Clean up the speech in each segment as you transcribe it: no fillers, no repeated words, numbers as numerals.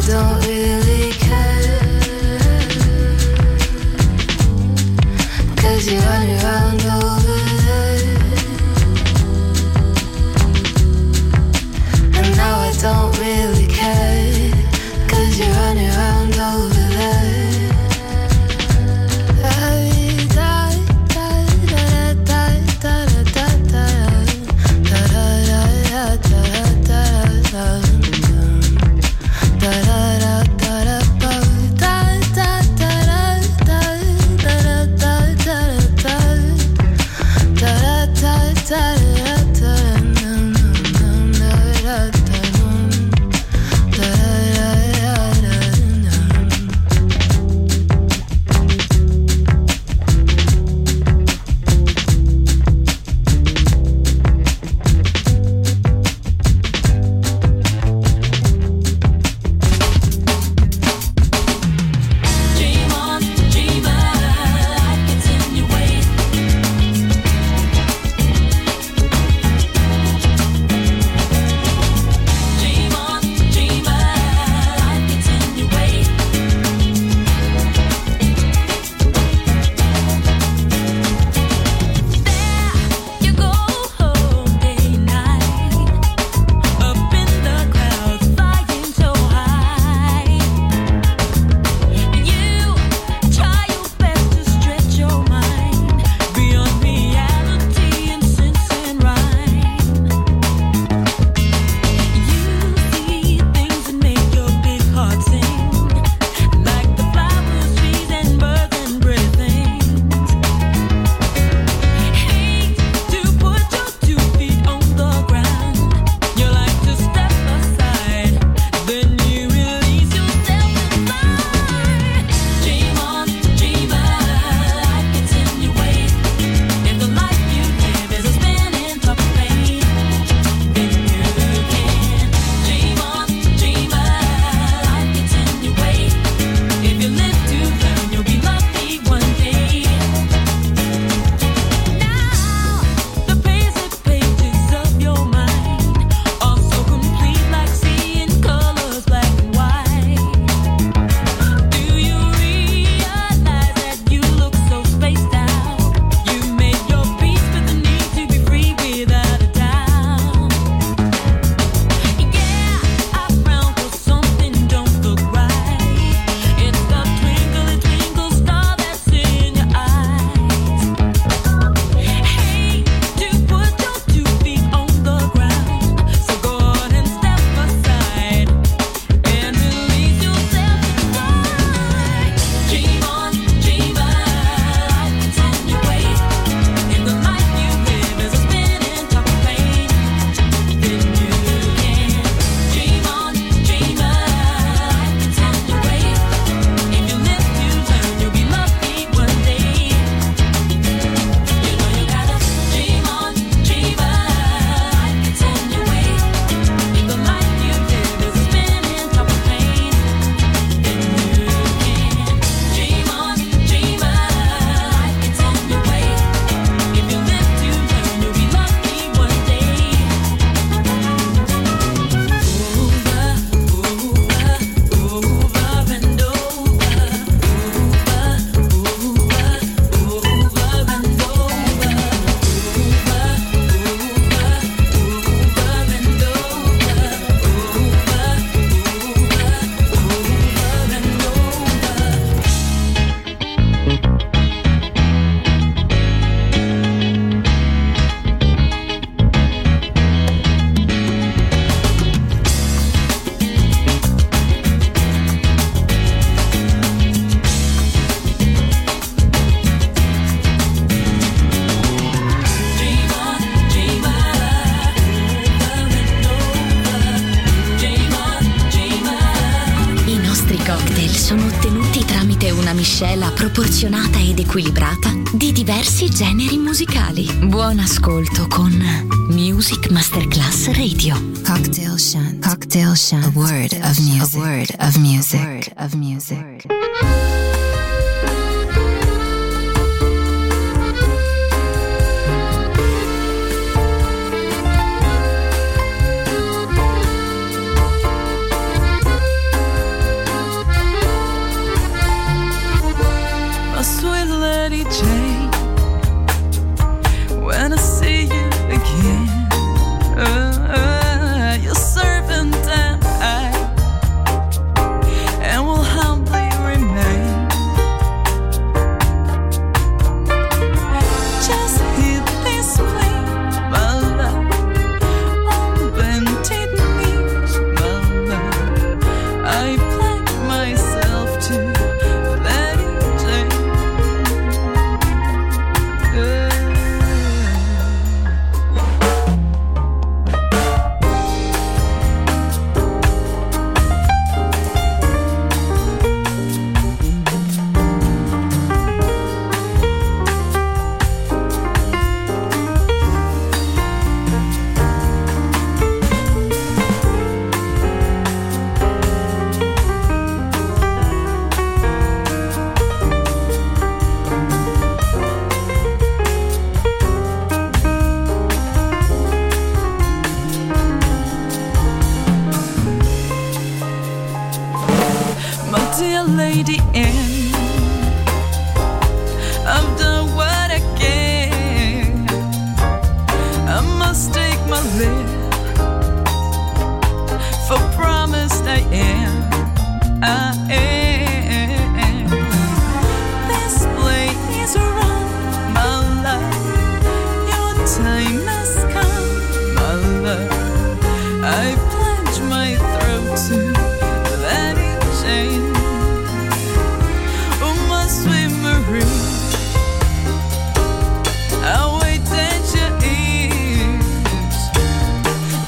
I miscela proporzionata ed equilibrata di diversi generi musicali. Buon ascolto con Music Masterclass Radio. Cocktail Chant. Cocktail Chant. A word of music. A word of music. A word of music.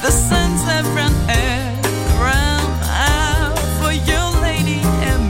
The sun's around for your lady and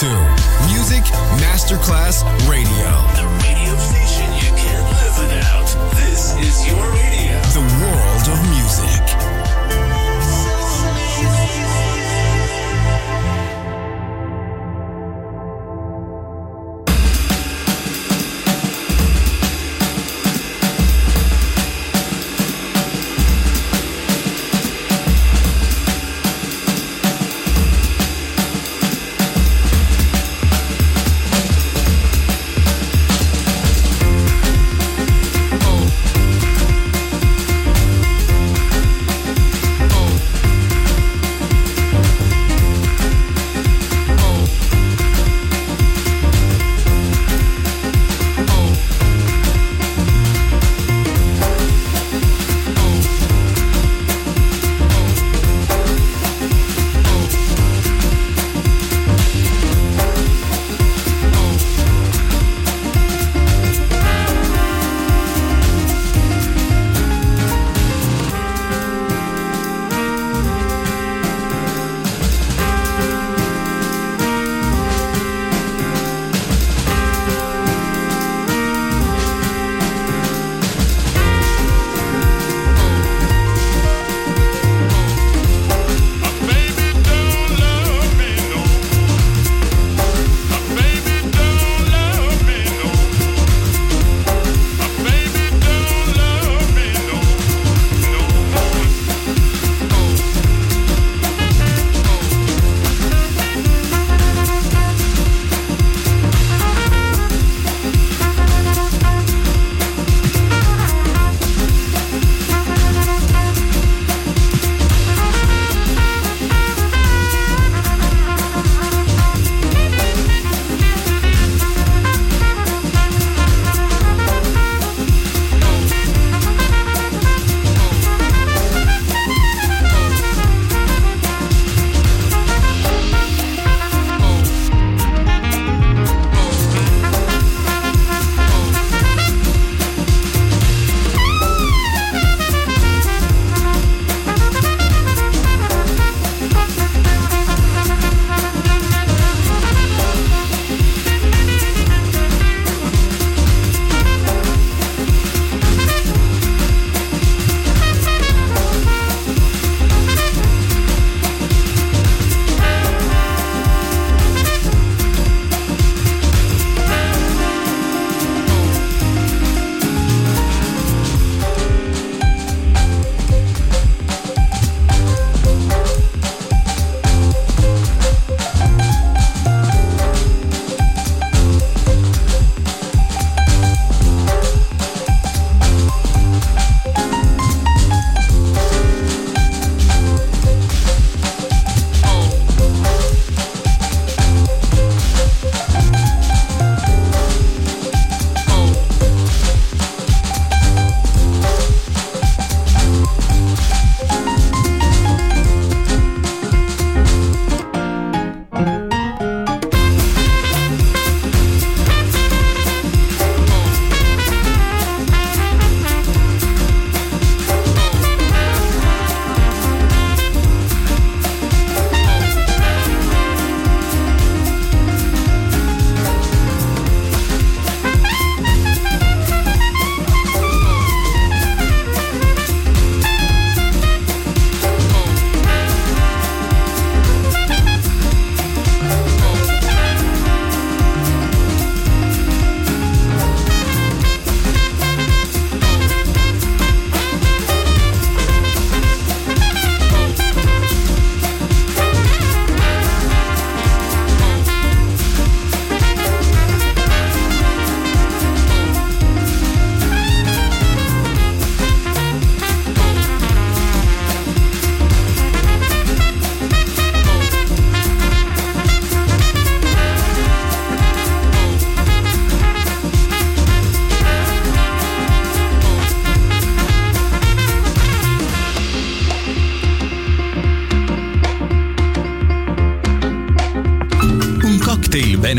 to Music Masterclass Radio. The radio station you can't live without. This is your radio. The world of music. Ben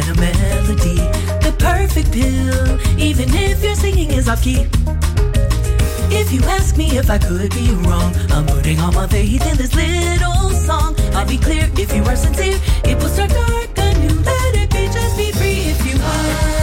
better melody, the perfect pill, even if your singing is off key. If you ask me if I could be wrong, I'm putting all my faith in this little song. I'll be clear, if you are sincere, it will start dark anew. Let it be, just be free if you are.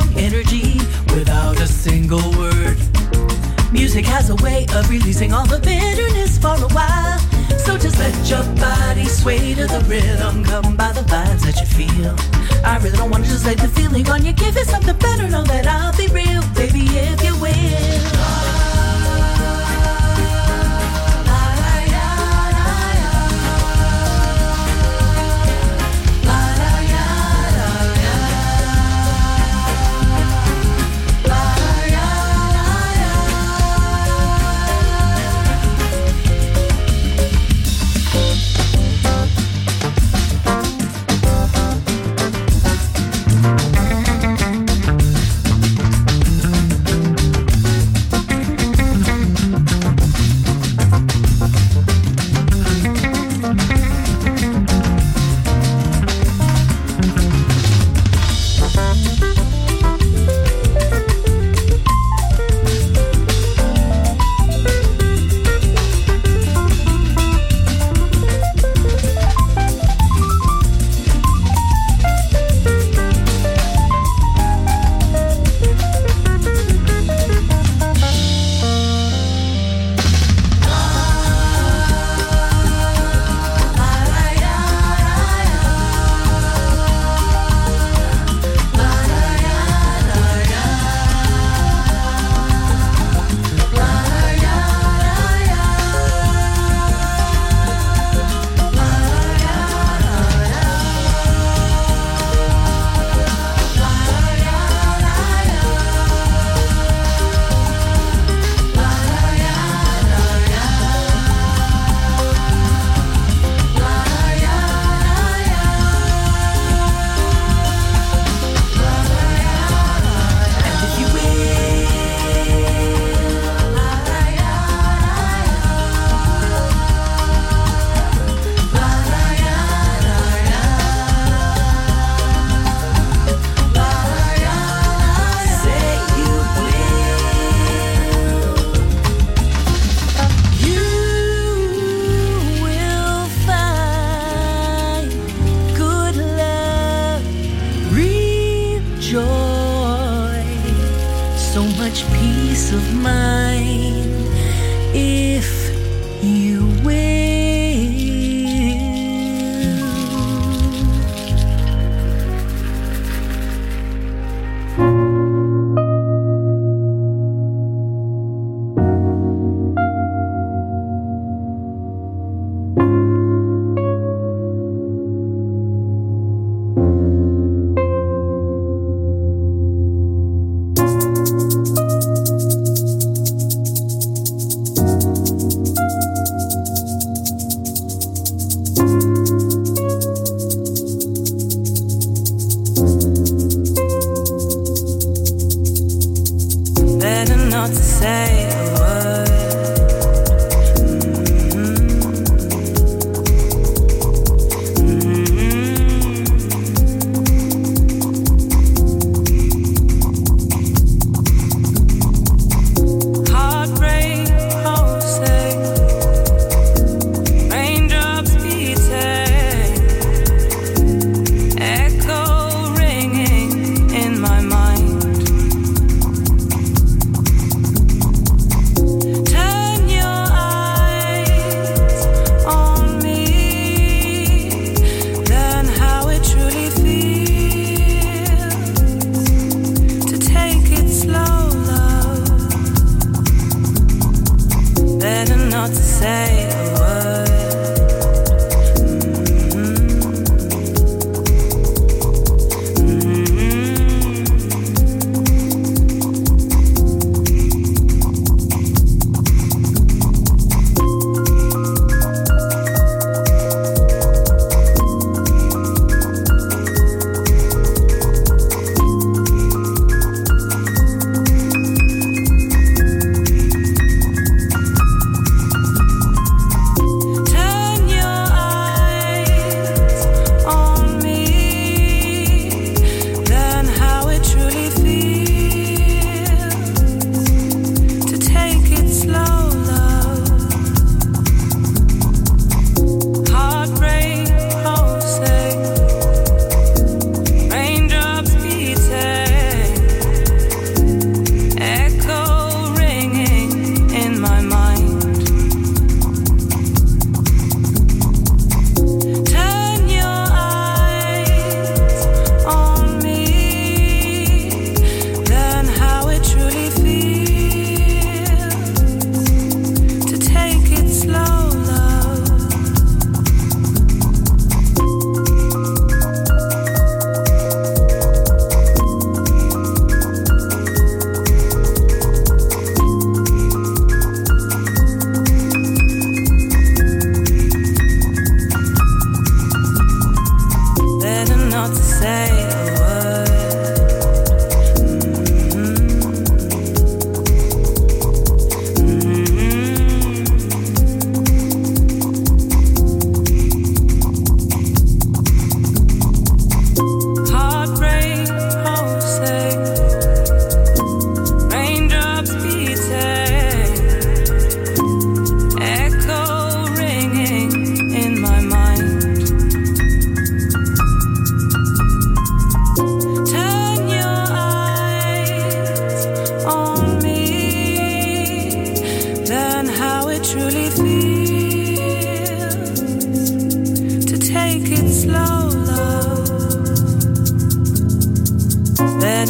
Song energy without a single word. Music has a way of releasing all the bitterness for a while. So just let your body sway to the rhythm, come by the vibes that you feel. I really don't want to just let the feeling on you. Give it something better, know that I'll be real, baby, if you will.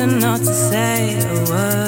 chosen not to say a word.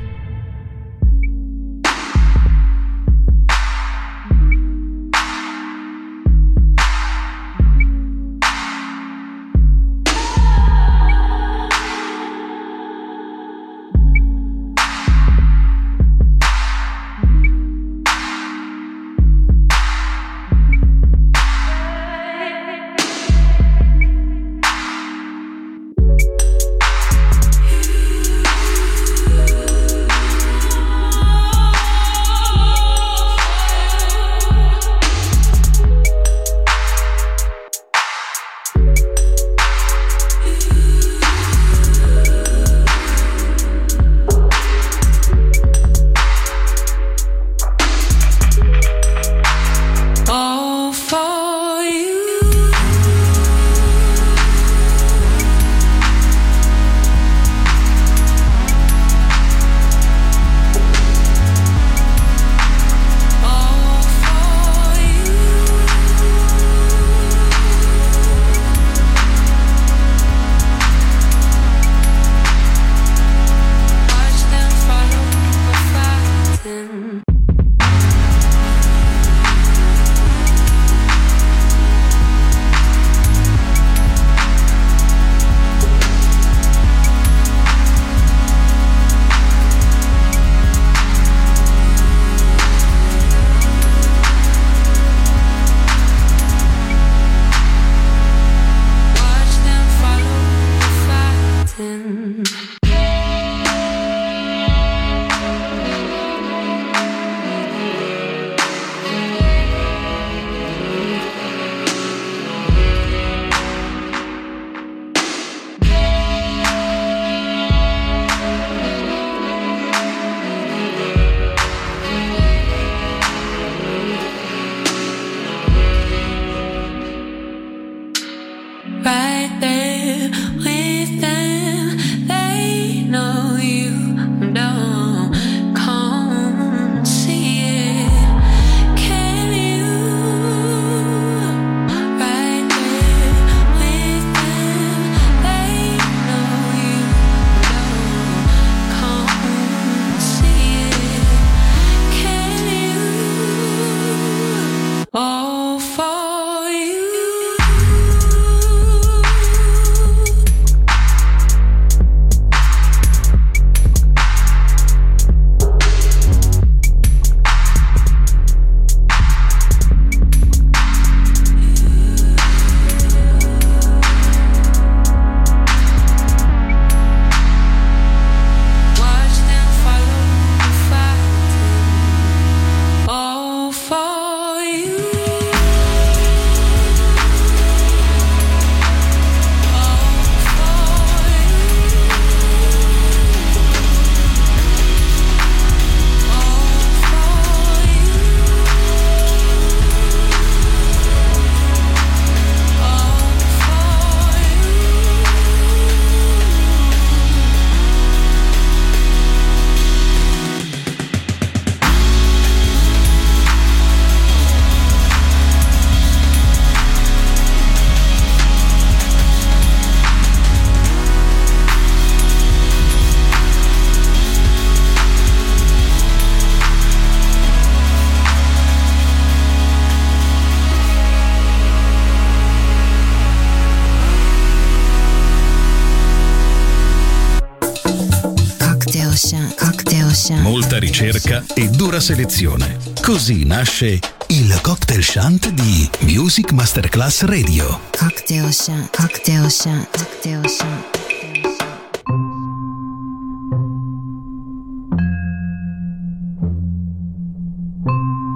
Cocktail Chant. Molta ricerca e dura selezione. Così nasce il Cocktail Chant di Music Masterclass Radio. Cocktail Chant.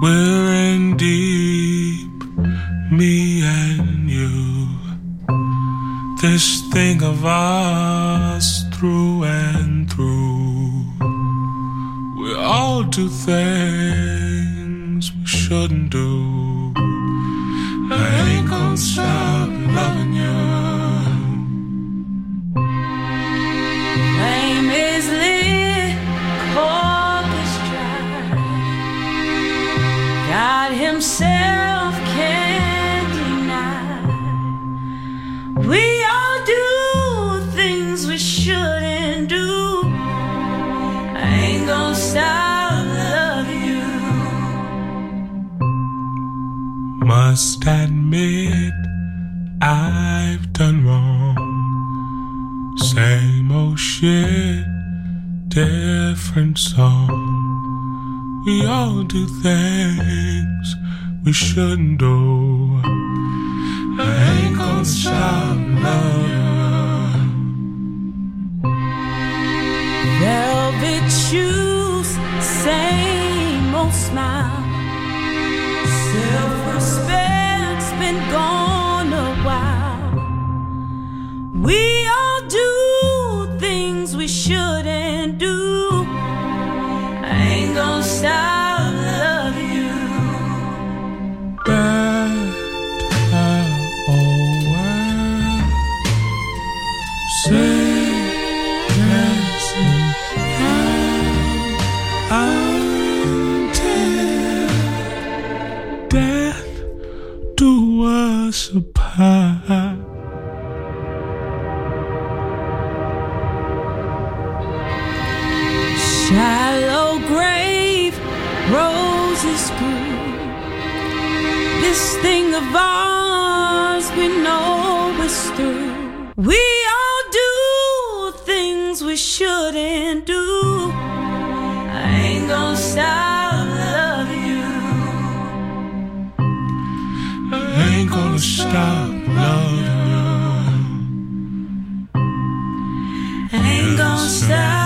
We're in deep, me and you. This thing of us through and through. We all do things we shouldn't do. I ain't gonna stop loving you. Name is Lee Orchestra. God himself can't deny. We all do things we shouldn't do. I ain't gonna stop loving you. Must admit I've done wrong. Same old shit, different song. We all do things we shouldn't do. I ain't gonna stop loving you. There'll be shoes, same old smile. Self-respect's been gone a while. We all do things we shouldn't do. I ain't gonna stop. Apart. Shallow grave, roses bloom. This thing of ours we know is through. We all do things we shouldn't do. I ain't gonna stop loving you. I ain't gonna stop loving you. I ain't gonna stop loving you.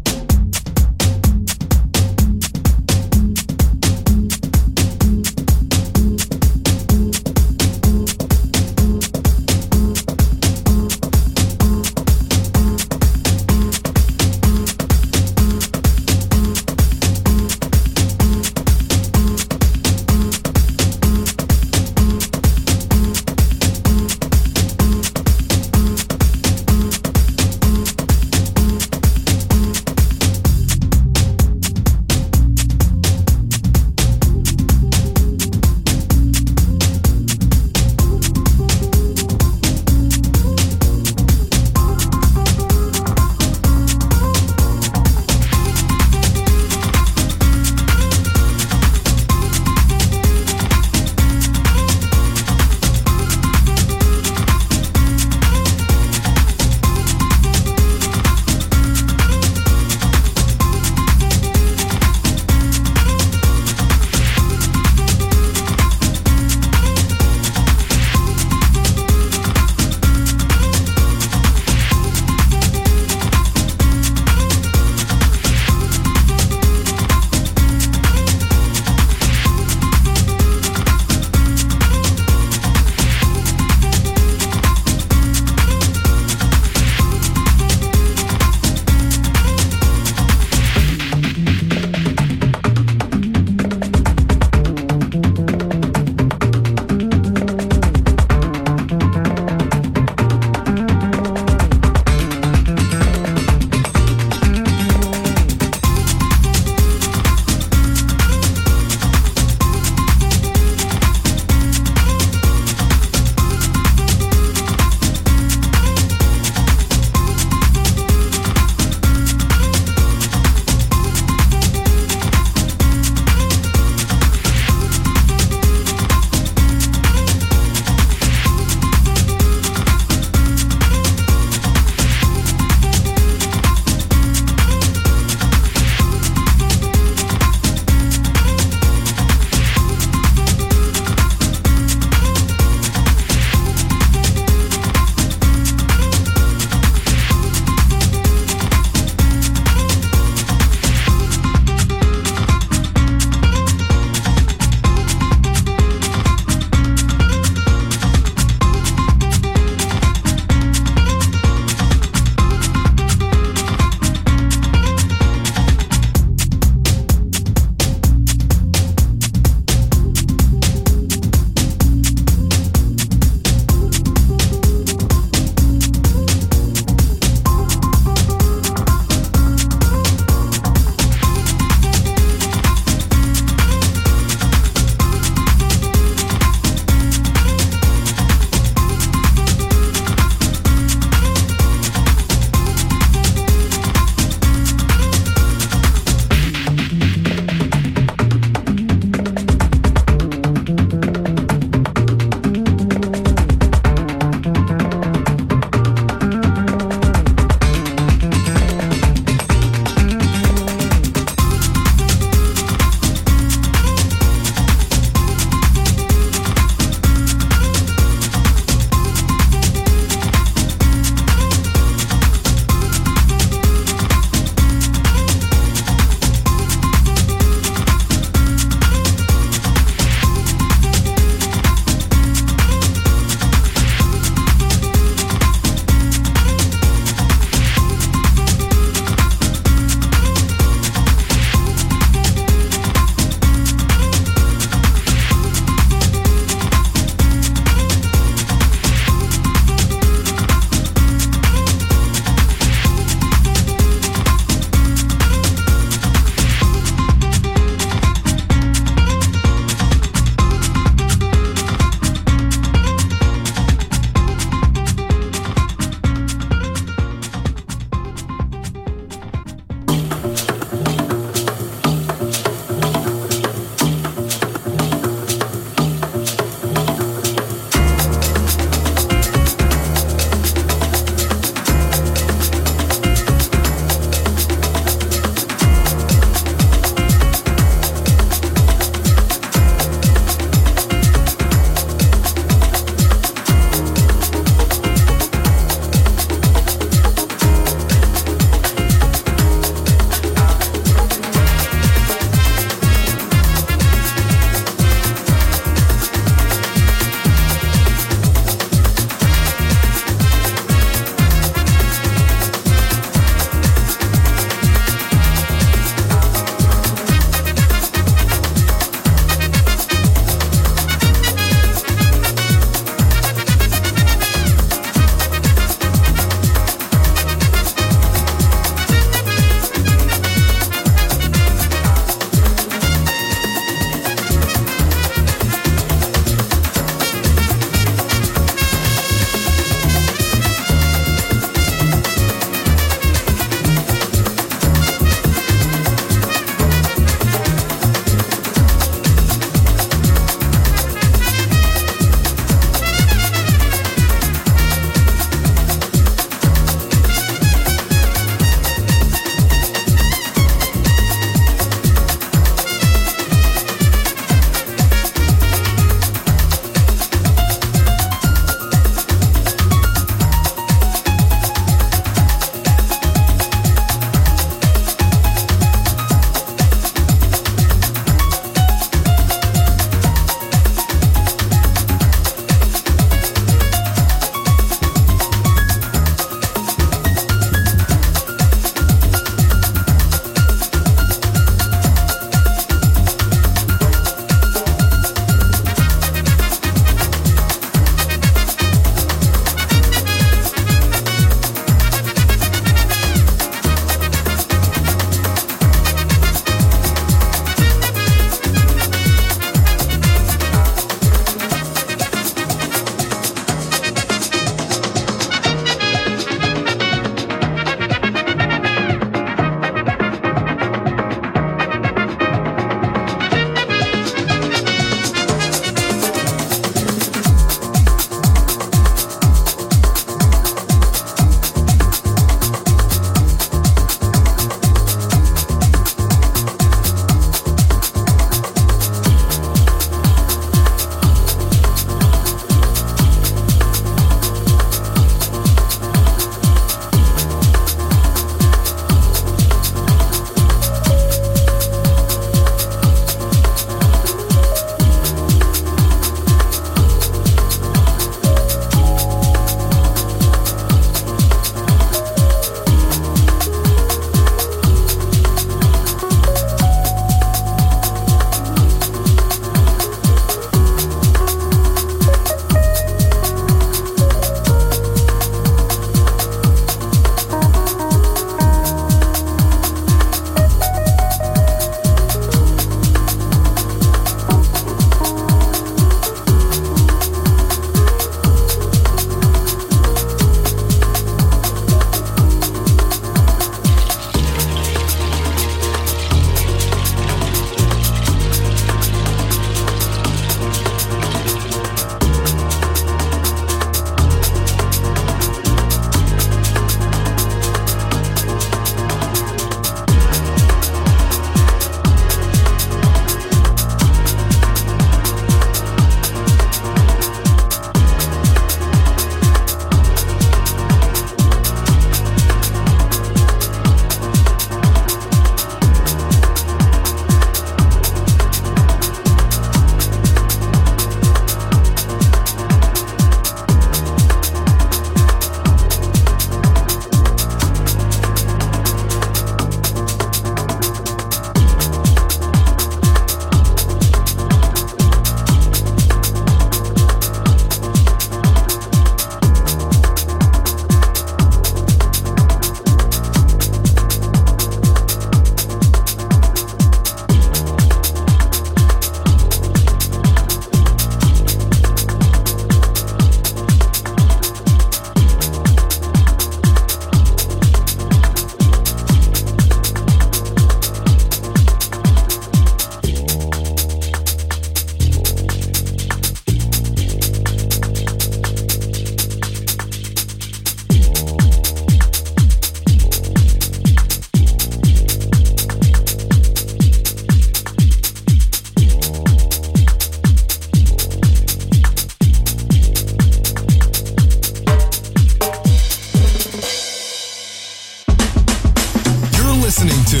listening to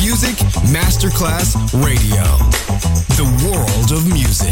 Music Masterclass Radio, the world of music.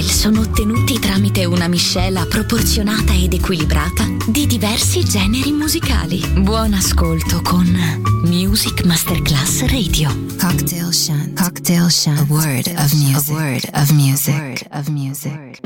Sono ottenuti tramite una miscela proporzionata ed equilibrata di diversi generi musicali. Buon ascolto con Music Masterclass Radio. Cocktail Chant. Cocktail Chant. A word of music. A word of music. A word of music.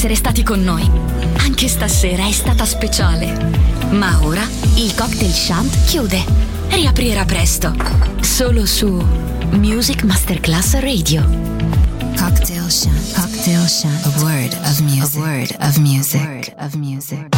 essere stati con noi. Anche stasera è stata speciale. Ma ora il Cocktail Chant chiude. Riaprirà presto. Solo su Music Masterclass Radio. Cocktail Chant. Cocktail Chant. A word of music. A word of music. A word of music.